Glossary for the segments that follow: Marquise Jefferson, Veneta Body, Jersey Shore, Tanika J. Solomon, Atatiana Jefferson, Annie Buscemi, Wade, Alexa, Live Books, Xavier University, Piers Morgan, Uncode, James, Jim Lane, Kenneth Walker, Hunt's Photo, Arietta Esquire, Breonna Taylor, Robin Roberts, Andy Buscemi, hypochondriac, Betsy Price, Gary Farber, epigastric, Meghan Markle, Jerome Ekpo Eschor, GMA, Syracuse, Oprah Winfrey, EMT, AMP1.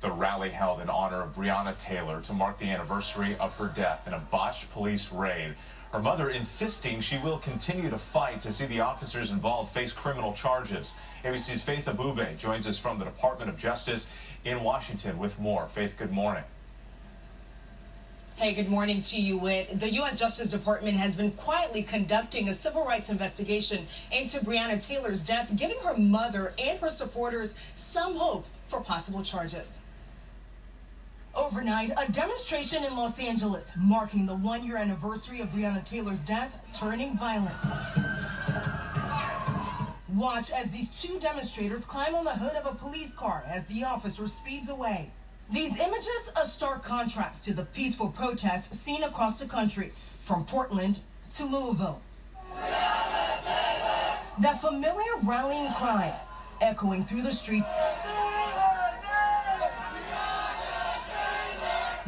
The rally held in honor of Breonna Taylor to mark the anniversary of her death in a botched police raid. Her mother insisting she will continue to fight to see the officers involved face criminal charges. ABC's Faith Abubey joins us from the Department of Justice in Washington with more. Faith, good morning. Hey, good morning to you, Whit. The U.S. Justice Department has been quietly conducting a civil rights investigation into Breonna Taylor's death, giving her mother and her supporters some hope for possible charges. Overnight, a demonstration in Los Angeles marking the one-year anniversary of Breonna Taylor's death turning violent. Watch as these two demonstrators climb on the hood of a police car as the officer speeds away. These images, a stark contrast to the peaceful protests seen across the country, from Portland to Louisville. That familiar rallying cry echoing through the street.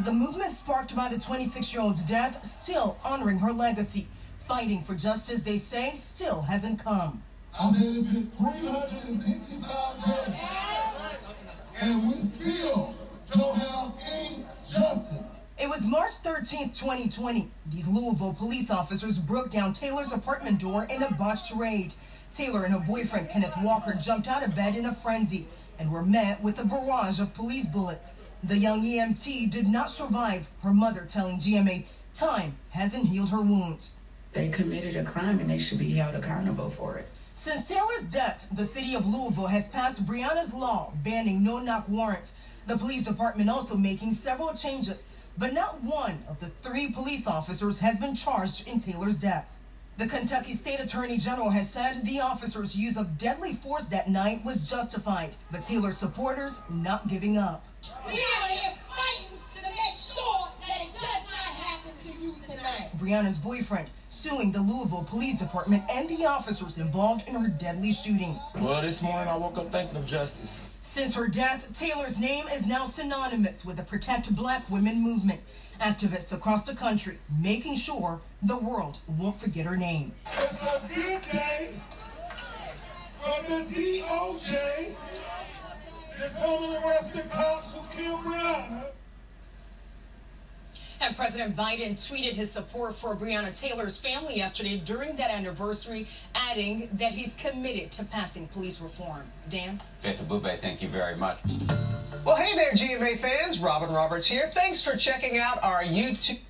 The movement sparked by the 26-year-old's death, still honoring her legacy. Fighting for justice, they say, still hasn't come. There's been 365 days, and we still don't have any justice. It was March 13th, 2020. These Louisville police officers broke down Taylor's apartment door in a botched raid. Taylor and her boyfriend, Kenneth Walker, jumped out of bed in a frenzy and were met with a barrage of police bullets. The young EMT did not survive, her mother telling GMA time hasn't healed her wounds. They committed a crime and they should be held accountable for it. Since Taylor's death, the city of Louisville has passed Breonna's law banning no-knock warrants. The police department also making several changes, but not one of the three police officers has been charged in Taylor's death. The Kentucky State Attorney General has said the officers' use of deadly force that night was justified, but Taylor's supporters not giving up. We're out here fighting to make sure that it does not happen to you tonight. Breonna's boyfriend suing the Louisville Police Department and the officers involved in her deadly shooting. Well, this morning I woke up thinking of justice. Since her death, Taylor's name is now synonymous with the Protect Black Women movement. Activists across the country making sure the world won't forget her name. It's a good day for the DOJ. They're going to arrest the cops who killed Breonna. And President Biden tweeted his support for Breonna Taylor's family yesterday during that anniversary, adding that he's committed to passing police reform. Dan? Faith Abubey, thank you very much. Well, hey there, GMA fans. Robin Roberts here. Thanks for checking out our YouTube.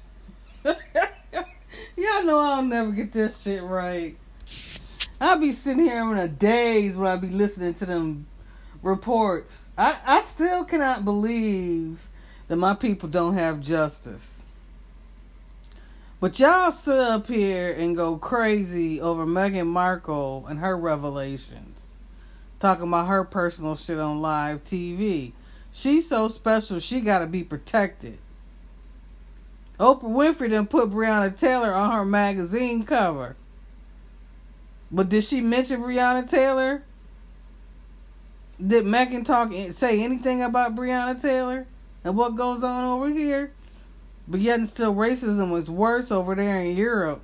Y'all know I'll never get this shit right. I'll be sitting here in a daze when I be listening to them reports. I still cannot believe that my people don't have justice. But y'all sit up here and go crazy over Meghan Markle and her revelations. Talking about her personal shit on live TV. She's so special, she gotta be protected. Oprah Winfrey done put Breonna Taylor on her magazine cover. But did she mention Breonna Taylor? Did Meghan say anything about Breonna Taylor? And what goes on over here? But yet and still racism was worse over there in Europe.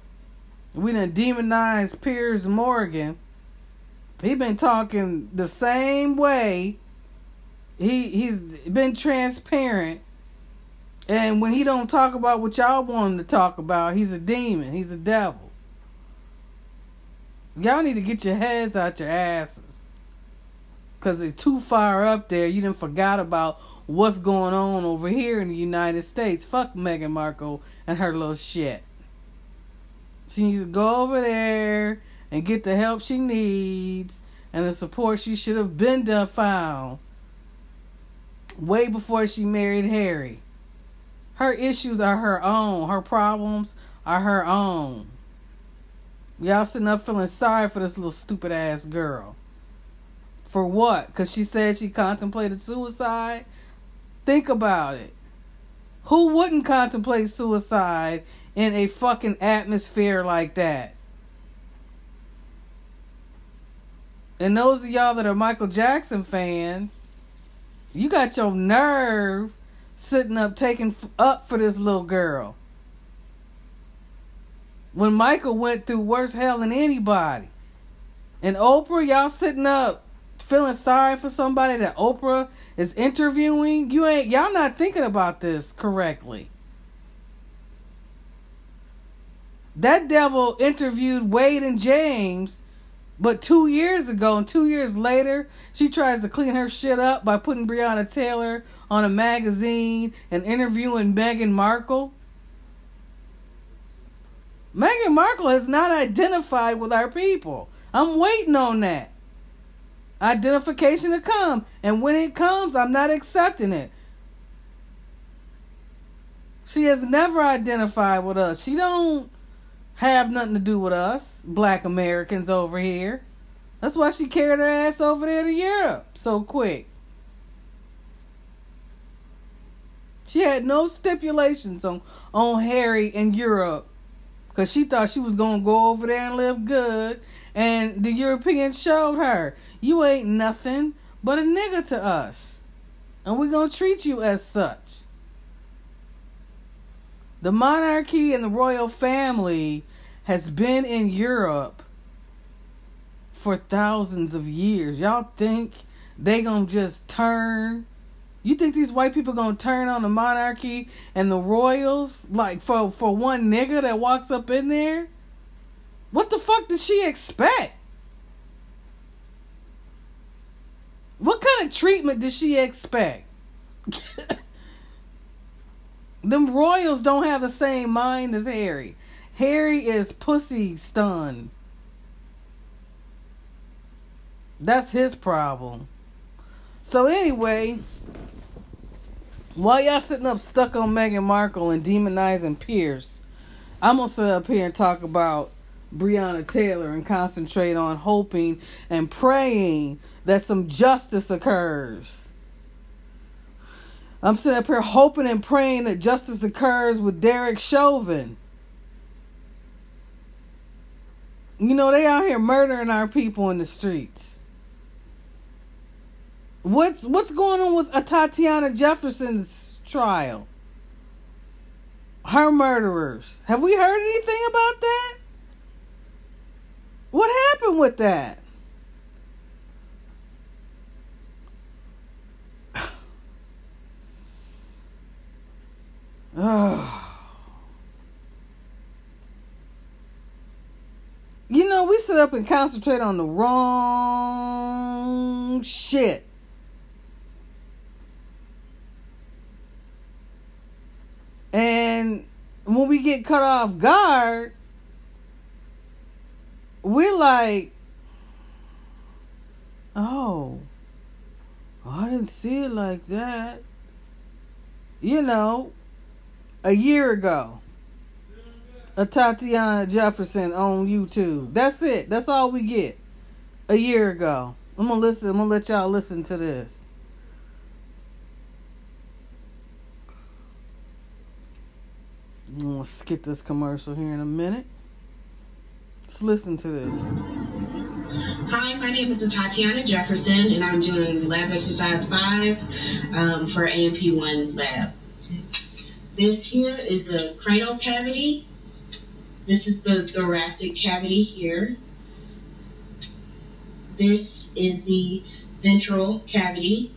We done demonized Piers Morgan. He been talking the same way. He's been transparent. And when he don't talk about what y'all want him to talk about, he's a demon. He's a devil. Y'all need to get your heads out your asses. Because they're too far up there. You done forgot about what's going on over here in the United States. Fuck Meghan Markle and her little shit. She needs to go over there and get the help she needs and the support she should have been done found way before she married Harry. Her issues are her own. Her problems are her own. Y'all sitting up feeling sorry for this little stupid ass girl. For what? Because she said she contemplated suicide? Think about it. Who wouldn't contemplate suicide in a fucking atmosphere like that? And those of y'all that are Michael Jackson fans, you got your nerve sitting up taking up for this little girl. When Michael went through worse hell than anybody. And Oprah, y'all sitting up feeling sorry for somebody that Oprah is interviewing. Y'all not thinking about this correctly. That devil interviewed Wade and James, but 2 years ago, and 2 years later, she tries to clean her shit up by putting Breonna Taylor on a magazine and interviewing Meghan Markle. Meghan Markle has not identified with our people. I'm waiting on that identification to come. And when it comes, I'm not accepting it. She has never identified with us. She don't have nothing to do with us, black Americans over here. That's why she carried her ass over there to Europe so quick. She had no stipulations on Harry in Europe, because she thought she was going to go over there and live good. And the Europeans showed her, you ain't nothing but a nigga to us, and we're going to treat you as such. The monarchy and the royal family has been in Europe for thousands of years. Y'all think they gonna just turn? You think these white people gonna turn on the monarchy and the royals like for one nigga that walks up in there? What the fuck does she expect? What kind of treatment does she expect? Them royals don't have the same mind as Harry. Harry is pussy stunned. That's his problem. So anyway, while y'all sitting up stuck on Meghan Markle and demonizing Pierce, I'm going to sit up here and talk about Breonna Taylor and concentrate on hoping and praying that some justice occurs. I'm sitting up here hoping and praying that justice occurs with Derek Chauvin. You know, they out here murdering our people in the streets. What's going on with Atatiana Jefferson's trial? Her murderers. Have we heard anything about that? What happened with that? You know, we sit up and concentrate on the wrong shit. And when we get cut off guard, we're like, oh, I didn't see it like that. You know, a year ago, Atatiana Jefferson on YouTube. That's it. That's all we get. A year ago. I'm going to listen. I'm going to let y'all listen to this. I'm going to skip this commercial here in a minute. Let's listen to this. Hi, my name is Atatiana Jefferson, and I'm doing Lab Exercise 5 for AMP1 Lab. This here is the cranio cavity. This is the thoracic cavity here. This is the ventral cavity.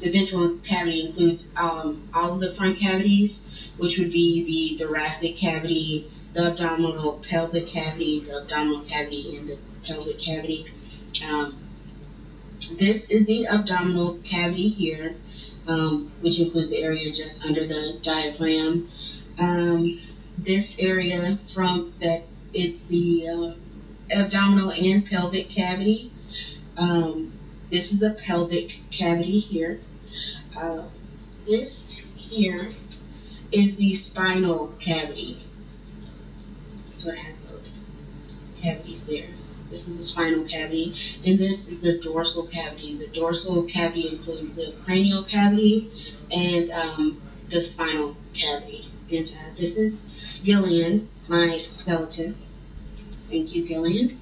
The ventral cavity includes all of the front cavities, which would be the thoracic cavity, the abdominal pelvic cavity, the abdominal cavity, and the pelvic cavity. This is the abdominal cavity here. Which includes the area just under the diaphragm. This area from that, it's the abdominal and pelvic cavity. This is the pelvic cavity here. This here is the spinal cavity. So I have those cavities there. This is the spinal cavity, and this is the dorsal cavity. The dorsal cavity includes the cranial cavity and the spinal cavity. And this is Gillian, my skeleton. Thank you, Gillian.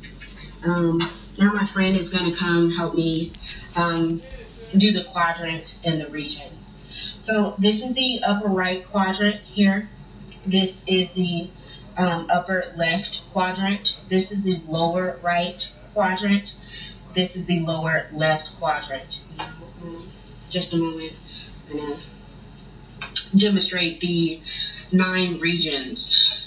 Now my friend is going to come help me do the quadrants and the regions. So this is the upper right quadrant here. This is the upper left quadrant. This is the lower right quadrant. This is the lower left quadrant. Just a moment. I'm going to demonstrate the 9 regions.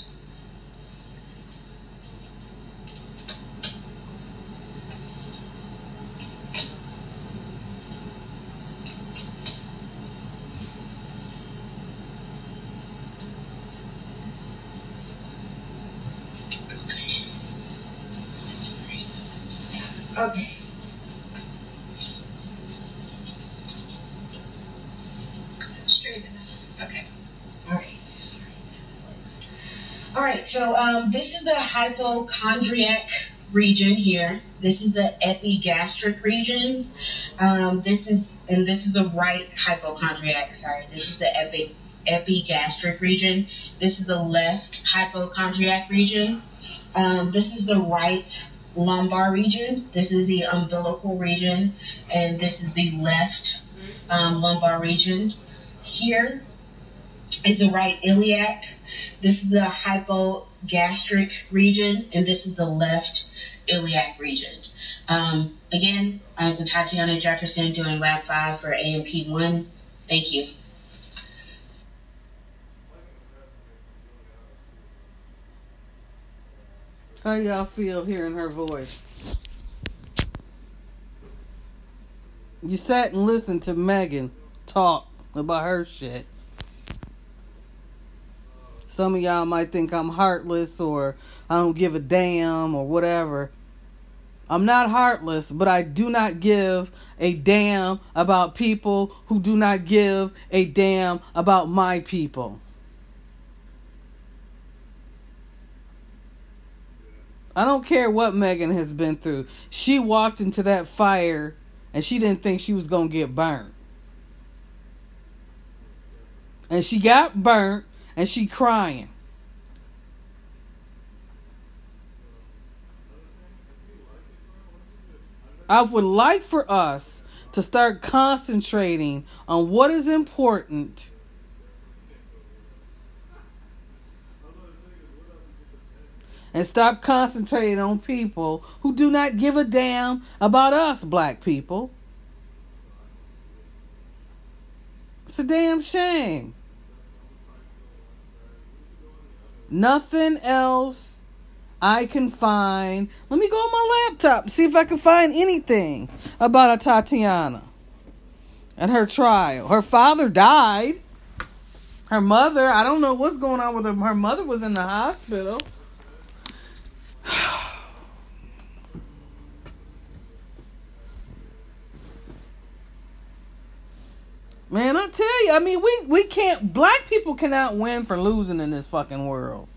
Okay. Straight up. Okay. All right. All right. So this is the hypochondriac region here. This is the epigastric region. This is the right hypochondriac. Sorry. This is the epigastric region. This is the left hypochondriac region. This is the right lumbar region, this is the umbilical region, and this is the left lumbar region. Here is the right iliac, this is the hypogastric region, and this is the left iliac region. Again, I was Atatiana Jefferson doing Lab 5 for AMP1. Thank you. How y'all feel hearing her voice? You sat and listened to Megan talk about her shit. Some of y'all might think I'm heartless or I don't give a damn or whatever. I'm not heartless, but I do not give a damn about people who do not give a damn about my people. I don't care what Megan has been through. She walked into that fire and she didn't think she was going to get burnt. And she got burnt and she crying. I would like for us to start concentrating on what is important. And stop concentrating on people who do not give a damn about us, black people. It's a damn shame. Nothing else I can find. Let me go on my laptop and see if I can find anything about Atatiana and her trial. Her father died. Her mother, I don't know what's going on with her. Her mother was in the hospital. Man, I tell you, I mean, we can't, black people cannot win for losing in this fucking world.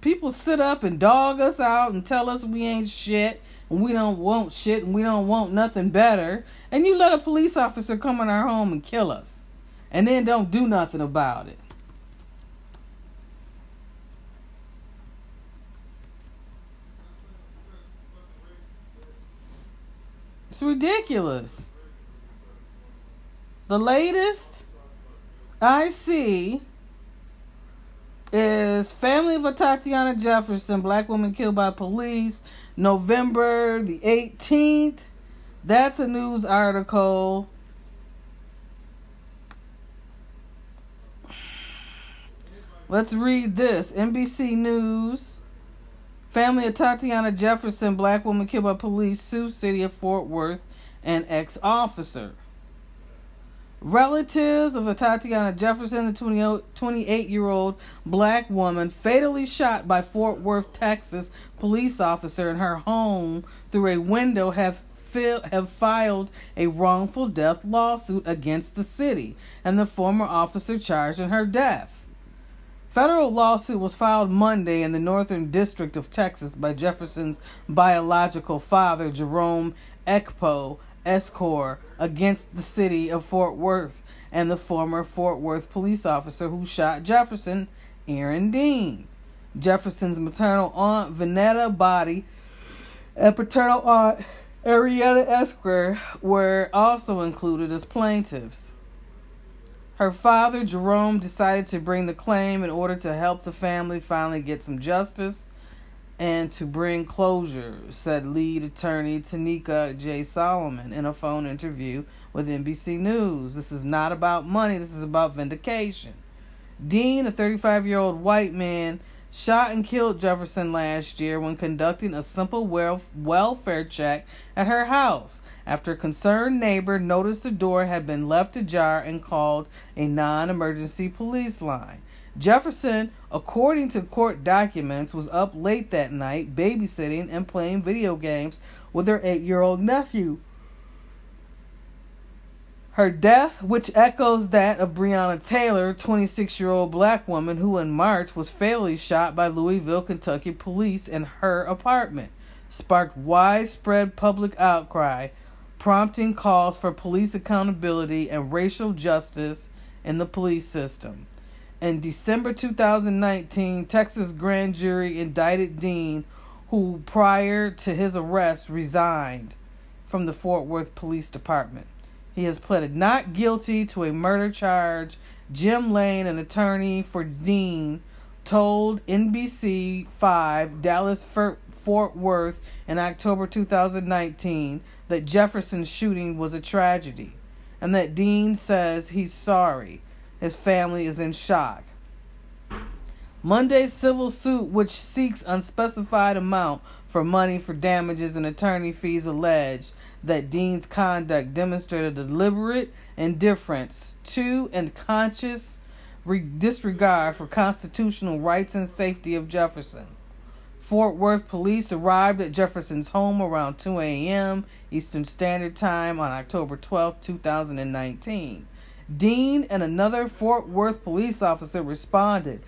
People sit up and dog us out and tell us we ain't shit and we don't want shit and we don't want nothing better. And you let a police officer come in our home and kill us and then don't do nothing about it. It's ridiculous. The latest I see is family of Atatiana Jefferson, black woman killed by police, November the 18th. That's a news article. Let's read this. NBC News. Family of Atatiana Jefferson, black woman killed by police, Sioux City of Fort Worth, and ex-officer. Relatives of Atatiana Jefferson, the 28-year-old black woman, fatally shot by Fort Worth, Texas, police officer in her home through a window, have filed a wrongful death lawsuit against the city and the former officer charged in her death. Federal lawsuit was filed Monday in the Northern District of Texas by Jefferson's biological father, Jerome Ekpo Eschor, against the city of Fort Worth and the former Fort Worth police officer who shot Jefferson, Aaron Dean. Jefferson's maternal aunt, Veneta Body, and paternal aunt, Arietta Esquire, were also included as plaintiffs. Her father, Jerome, decided to bring the claim in order to help the family finally get some justice. and to bring closure, said lead attorney Tanika J. Solomon in a phone interview with NBC News. This is not about money. This is about vindication. Dean, a 35-year-old white man, shot and killed Jefferson last year when conducting a simple welfare check at her house after a concerned neighbor noticed the door had been left ajar and called a non-emergency police line. Jefferson, according to court documents, was up late that night babysitting and playing video games with her 8-year-old nephew. Her death, which echoes that of Breonna Taylor, 26-year-old black woman who in March was fatally shot by Louisville, Kentucky police in her apartment, sparked widespread public outcry, prompting calls for police accountability and racial justice in the police system. In December 2019, Texas grand jury indicted Dean, who prior to his arrest resigned from the Fort Worth Police Department. He has pleaded not guilty to a murder charge. Jim Lane, an attorney for Dean, told NBC5 Dallas Fort Worth in October 2019 that Jefferson's shooting was a tragedy and that Dean says he's sorry. His family is in shock. Monday's civil suit, which seeks unspecified amount for money for damages and attorney fees, alleged that Dean's conduct demonstrated a deliberate indifference to and conscious disregard for constitutional rights and safety of Jefferson. Fort Worth police arrived at Jefferson's home around 2 a.m. Eastern Standard Time on October 12, 2019. Dean and another Fort Worth police officer responded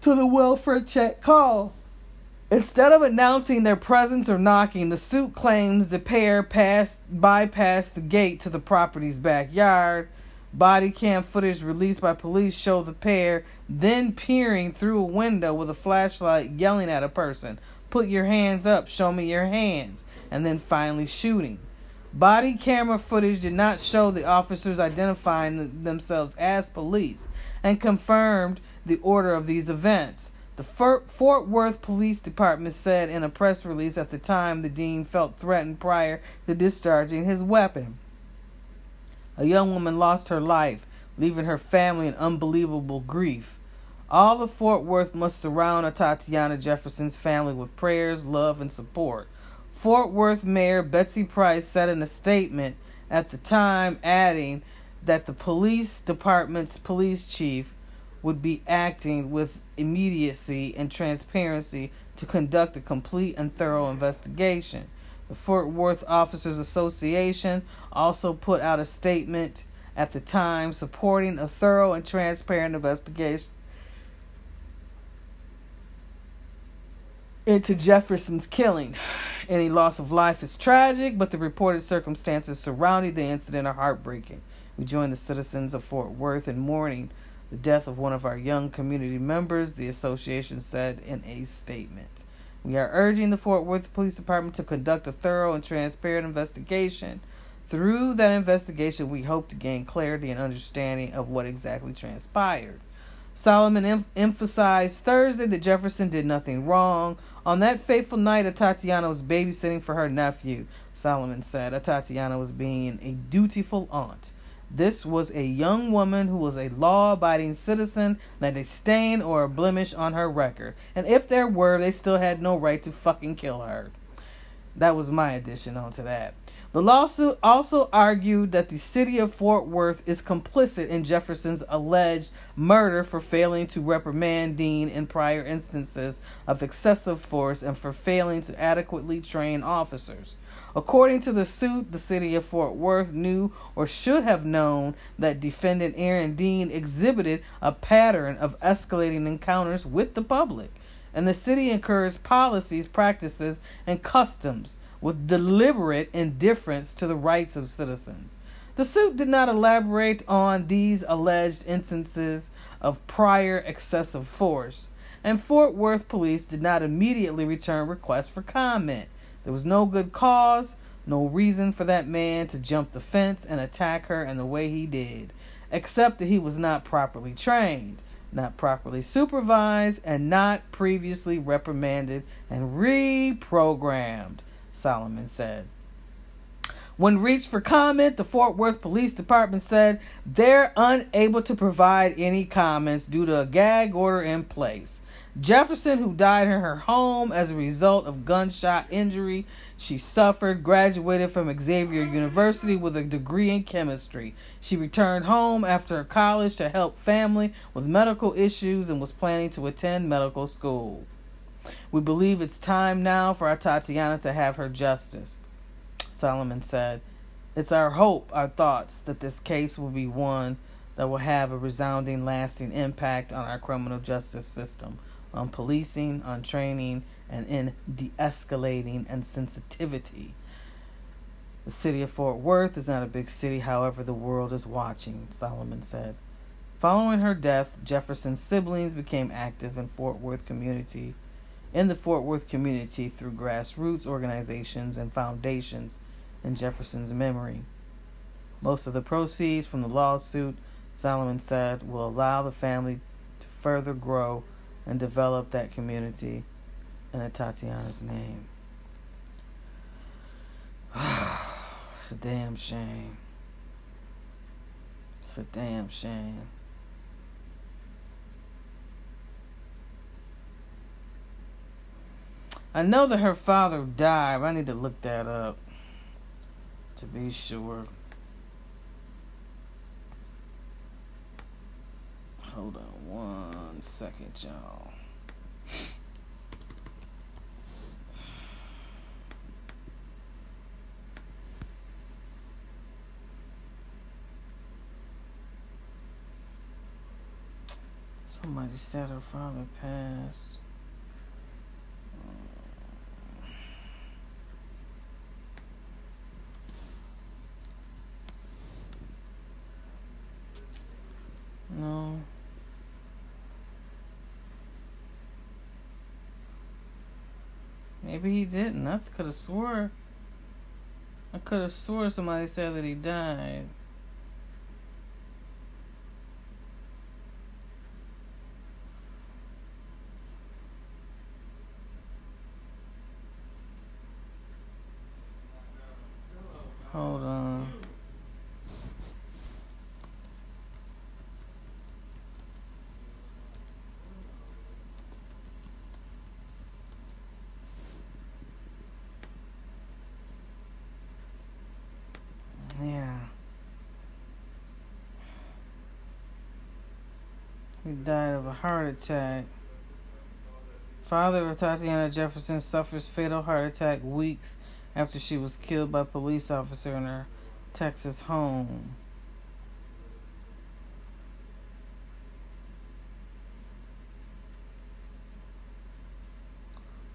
to the welfare check call. Instead of announcing their presence or knocking, the suit claims the pair bypassed the gate to the property's backyard. Body cam footage released by police show the pair then peering through a window with a flashlight, yelling at a person, "Put your hands up, show me your hands," and then finally shooting. Body camera footage did not show the officers identifying themselves as police and confirmed the order of these events. The Fort Worth Police Department said in a press release at the time the Dean felt threatened prior to discharging his weapon. A young woman lost her life, leaving her family in unbelievable grief. All of Fort Worth must surround Atatiana Jefferson's family with prayers, love, and support. Fort Worth Mayor Betsy Price said in a statement at the time, adding that the police department's police chief would be acting with immediacy and transparency to conduct a complete and thorough investigation. The Fort Worth Officers Association also put out a statement at the time supporting a thorough and transparent investigation into Jefferson's killing. Any loss of life is tragic, but the reported circumstances surrounding the incident are heartbreaking. We join the citizens of Fort Worth in mourning the death of one of our young community members, the association said in a statement. We are urging the Fort Worth Police Department to conduct a thorough and transparent investigation. Through that investigation, we hope to gain clarity and understanding of what exactly transpired. Solomon emphasized Thursday that Jefferson did nothing wrong. On that fateful night, Atatiana was babysitting for her nephew, Solomon said. Atatiana was being a dutiful aunt. This was a young woman who was a law-abiding citizen, not a stain or a blemish on her record. And if there were, they still had no right to fucking kill her. That was my addition onto that. The lawsuit also argued that the city of Fort Worth is complicit in Jefferson's alleged murder for failing to reprimand Dean in prior instances of excessive force and for failing to adequately train officers. According to the suit, the city of Fort Worth knew or should have known that defendant Aaron Dean exhibited a pattern of escalating encounters with the public, and the city encouraged policies, practices, and customs with deliberate indifference to the rights of citizens. The suit did not elaborate on these alleged instances of prior excessive force, and Fort Worth police did not immediately return requests for comment. There was no good cause, no reason for that man to jump the fence and attack her in the way he did, except that he was not properly trained. not properly supervised, and not previously reprimanded and reprogrammed, Solomon said. When reached for comment, the Fort Worth Police Department said they're unable to provide any comments due to a gag order in place. Jefferson, who died in her home as a result of gunshot injury she suffered, graduated from Xavier University with a degree in chemistry. She returned home after college to help family with medical issues and was planning to attend medical school. We believe it's time now for our Tatiana to have her justice, Solomon said. It's our hope, our thoughts, that this case will be one that will have a resounding, lasting impact on our criminal justice system, on policing, on training, and in de-escalating and sensitivity. The city of Fort Worth is not a big city, however, the world is watching, Solomon said. Following her death, Jefferson's siblings became active in the Fort Worth community through grassroots organizations and foundations in Jefferson's memory. Most of the proceeds from the lawsuit, Solomon said, will allow the family to further grow and develop that community in Atatiana's name. It's a damn shame. It's a damn shame. I know that her father died, but I need to look that up to be sure. Hold on one second, y'all. Somebody said her father passed. No. Maybe he didn't. I could have swore somebody said that he died. Hold on. Died of a heart attack. Father of Tatiana Jefferson suffers fatal heart attack weeks after she was killed by a police officer in her Texas home.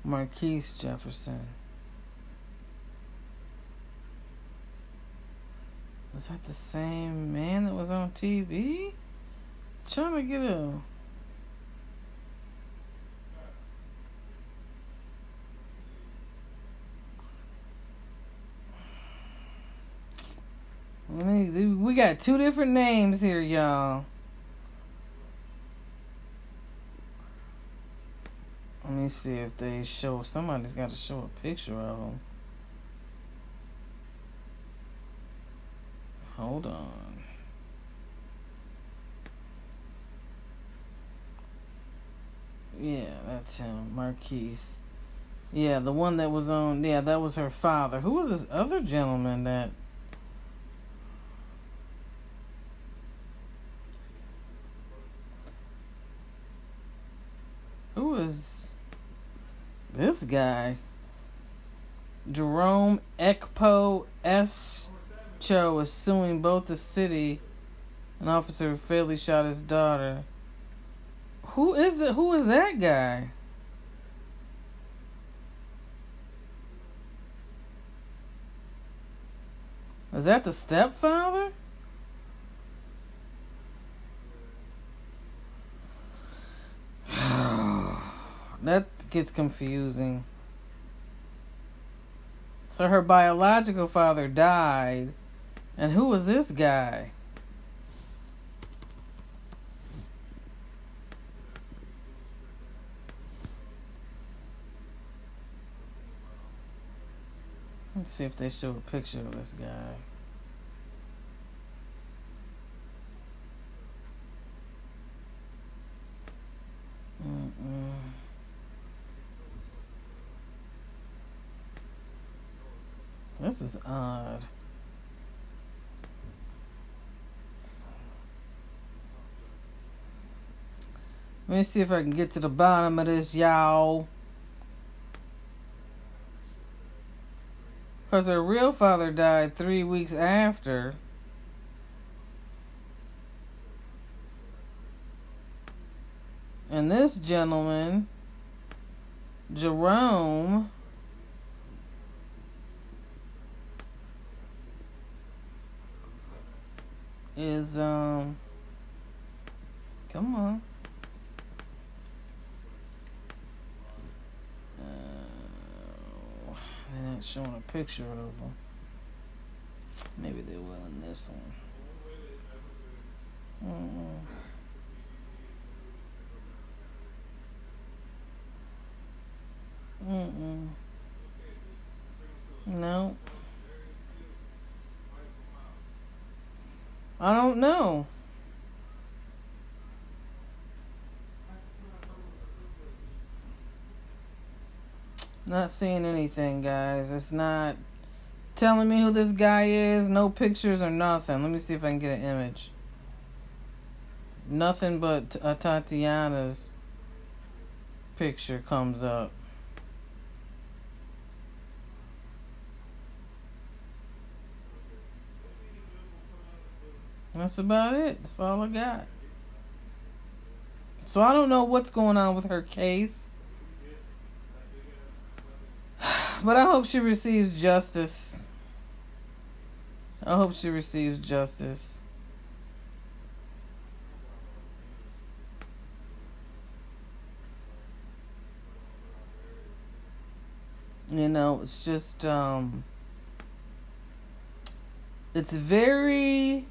Marquise Jefferson. Was that the same man that was on TV? Trying to get a we got two different names here, y'all. Let me see if they show. Somebody's got to show a picture of them. Hold on. Yeah, that's him, Marquise. Yeah, the one that was on. Yeah, that was her father. Who was this other gentleman that? Who was this guy? Jerome Ekpo Eschor is suing both the city and officer who fatally shot his daughter. Who is that guy? Is that the stepfather? That gets confusing. So her biological father died, and who was this guy? Let's see if they show a picture of this guy. This is odd. Let me see if I can get to the bottom of this, y'all. Because her real father died 3 weeks after. And this gentleman, Jerome is, come on. They're not showing a picture of them. Maybe they will in this one. No. I don't know. Not seeing anything, guys. It's not telling me who this guy is. No pictures or nothing. Let me see if I can get an image. Nothing but Tatiana's picture comes up. That's about it. That's all I got. So I don't know what's going on with her case. But I hope she receives justice. I hope she receives justice. You know, it's just, it's very...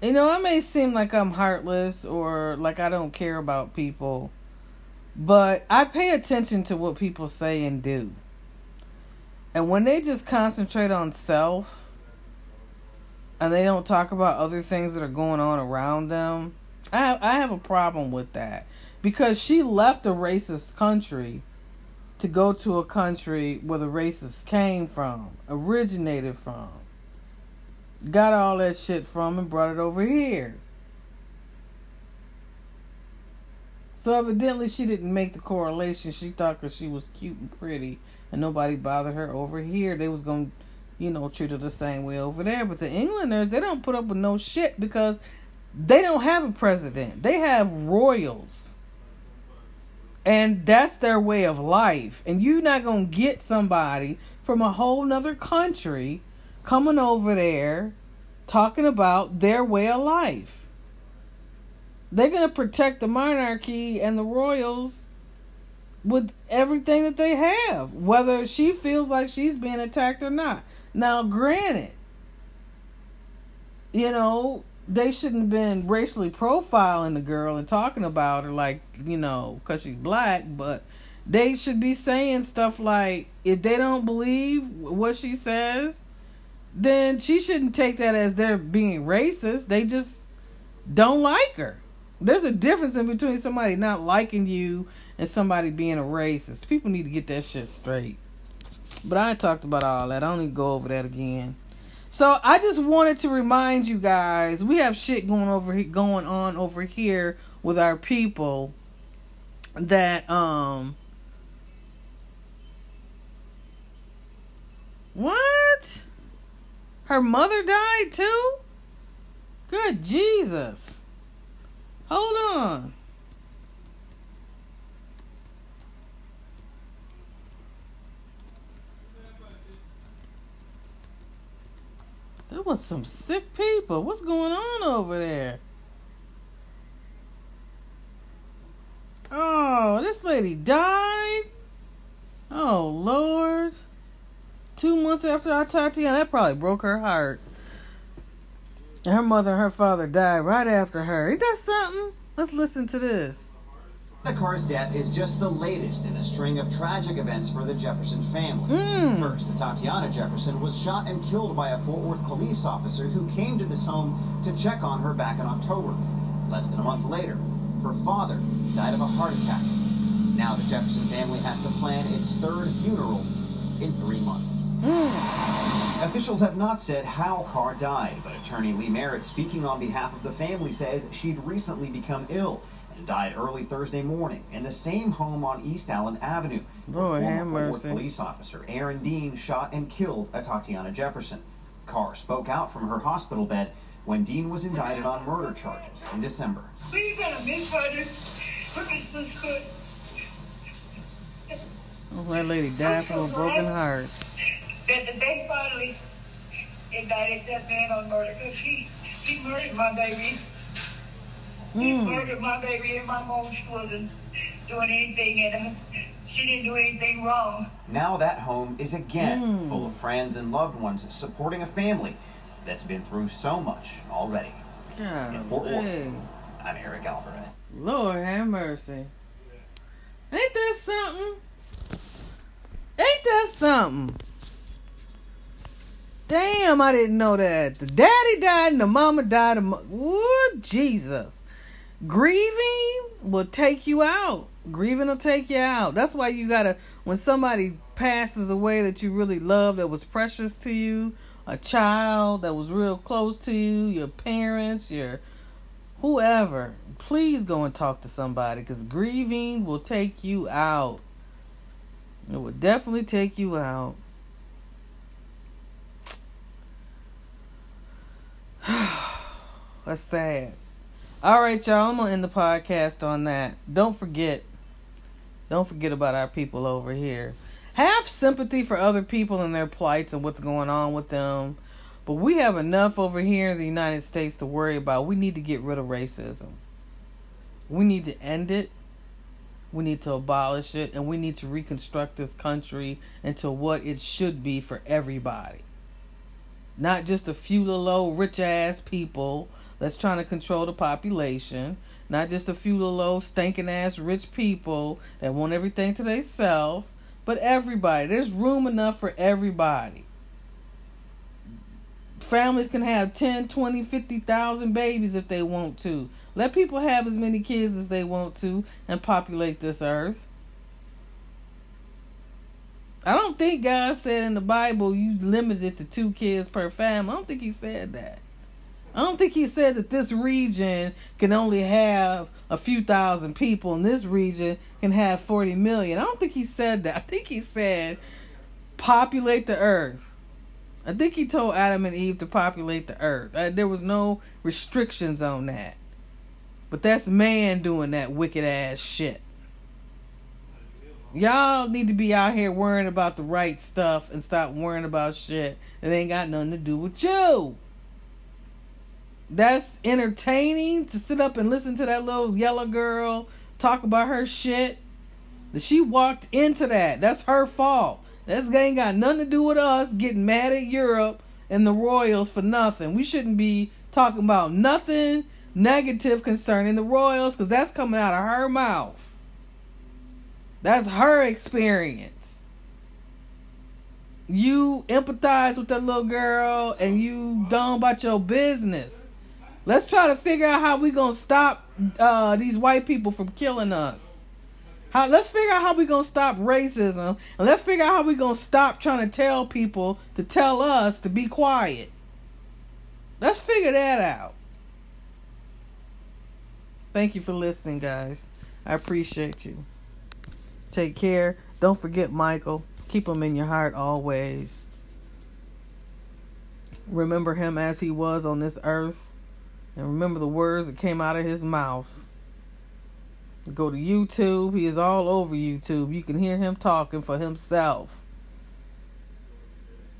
You know, I may seem like I'm heartless or like I don't care about people, but I pay attention to what people say and do. And when they just concentrate on self and they don't talk about other things that are going on around them, I have a problem with that. Because she left a racist country to go to a country where the racists came from, originated from. Got all that shit from and brought it over here. So evidently she didn't make the correlation. She thought because she was cute and pretty and nobody bothered her over here, they was going to, you know, treat her the same way over there. But the Englanders, they don't put up with no shit because they don't have a president. They have royals. And that's their way of life. And you're not going to get somebody from a whole nother country coming over there, talking about their way of life. They're going to protect the monarchy and the royals with everything that they have, whether she feels like she's being attacked or not. Now, granted, you know, they shouldn't have been racially profiling the girl and talking about her like, you know, because she's black, but they should be saying stuff like, if they don't believe what she says, then she shouldn't take that as they're being racist. They just don't like her. There's a difference in between somebody not liking you and somebody being a racist. People need to get that shit straight. But I talked about all that. I don't need to go over that again. So I just wanted to remind you guys, we have shit going on over here with our people that what? Her mother died too? Good Jesus. Hold on. There was some sick people. What's going on over there? Oh, this lady died? Oh, Lord. 2 months after Atatiana, that probably broke her heart. Her mother and her father died right after her. Ain't that something? Let's listen to this. Carr's death is just the latest in a string of tragic events for the Jefferson family. First, Atatiana Jefferson was shot and killed by a Fort Worth police officer who came to this home to check on her back in October. Less than a month later, her father died of a heart attack. Now the Jefferson family has to plan its third funeral in 3 months. Officials have not said how Carr died, but attorney Lee Merritt, speaking on behalf of the family, says she'd recently become ill and died early Thursday morning in the same home on East Allen Avenue. Lord have mercy. Police officer Aaron Dean shot and killed Atatiana Jefferson. Carr spoke out from her hospital bed when Dean was indicted on murder charges in December. We got a misfighter for Christmas good. Oh, that lady died from a broken heart. That they finally indicted that man on murder because he murdered my baby. He murdered my baby, and my mom, she wasn't doing anything, and she didn't do anything wrong. Now that home is again full of friends and loved ones supporting a family that's been through so much already. God, in Fort Worth, I'm Eric Alvarez. Lord have mercy. Ain't that something? Ain't that something? Damn, I didn't know that. The daddy died and the mama died. Ooh, Jesus. Grieving will take you out. Grieving will take you out. That's why you gotta, when somebody passes away that you really love, that was precious to you, a child that was real close to you, your parents, your whoever, please go and talk to somebody, because grieving will take you out. It would definitely take you out. That's sad. All right, y'all. I'm going to end the podcast on that. Don't forget. Don't forget about our people over here. Have sympathy for other people and their plights and what's going on with them. But we have enough over here in the United States to worry about. We need to get rid of racism. We need to end it. We need to abolish it, and we need to reconstruct this country into what it should be for everybody. Not just a few little old rich-ass people that's trying to control the population. Not just a few little old stinking-ass rich people that want everything to themselves, but everybody. There's room enough for everybody. Families can have 10, 20, 50,000 babies if they want to. Let people have as many kids as they want to and populate this earth. I don't think God said in the Bible you limited it to 2 kids per family. I don't think he said that. I don't think he said that this region can only have a few thousand people and this region can have 40 million. I don't think he said that. I think he said populate the earth. I think he told Adam and Eve to populate the earth. There was no restrictions on that. But that's man doing that wicked ass shit. Y'all need to be out here worrying about the right stuff and stop worrying about shit that ain't got nothing to do with you. That's entertaining to sit up and listen to that little yellow girl talk about her shit. She walked into that. That's her fault. This ain't got nothing to do with us getting mad at Europe and the royals for nothing. We shouldn't be talking about nothing negative concerning the royals, because that's coming out of her mouth. That's her experience. You empathize with that little girl and you gone about your business. Let's try to figure out how we gonna stop these white people from killing us. Let's figure out how we're going to stop racism. And let's figure out how we're going to stop trying to tell people to tell us to be quiet. Let's figure that out. Thank you for listening, guys. I appreciate you. Take care. Don't forget Michael. Keep him in your heart always. Remember him as he was on this earth. And remember the words that came out of his mouth. Go to YouTube. He is all over YouTube. You can hear him talking for himself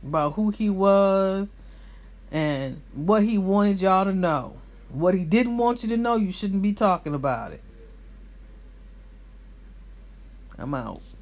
about who he was and what he wanted y'all to know. What he didn't want you to know, you shouldn't be talking about it. I'm out.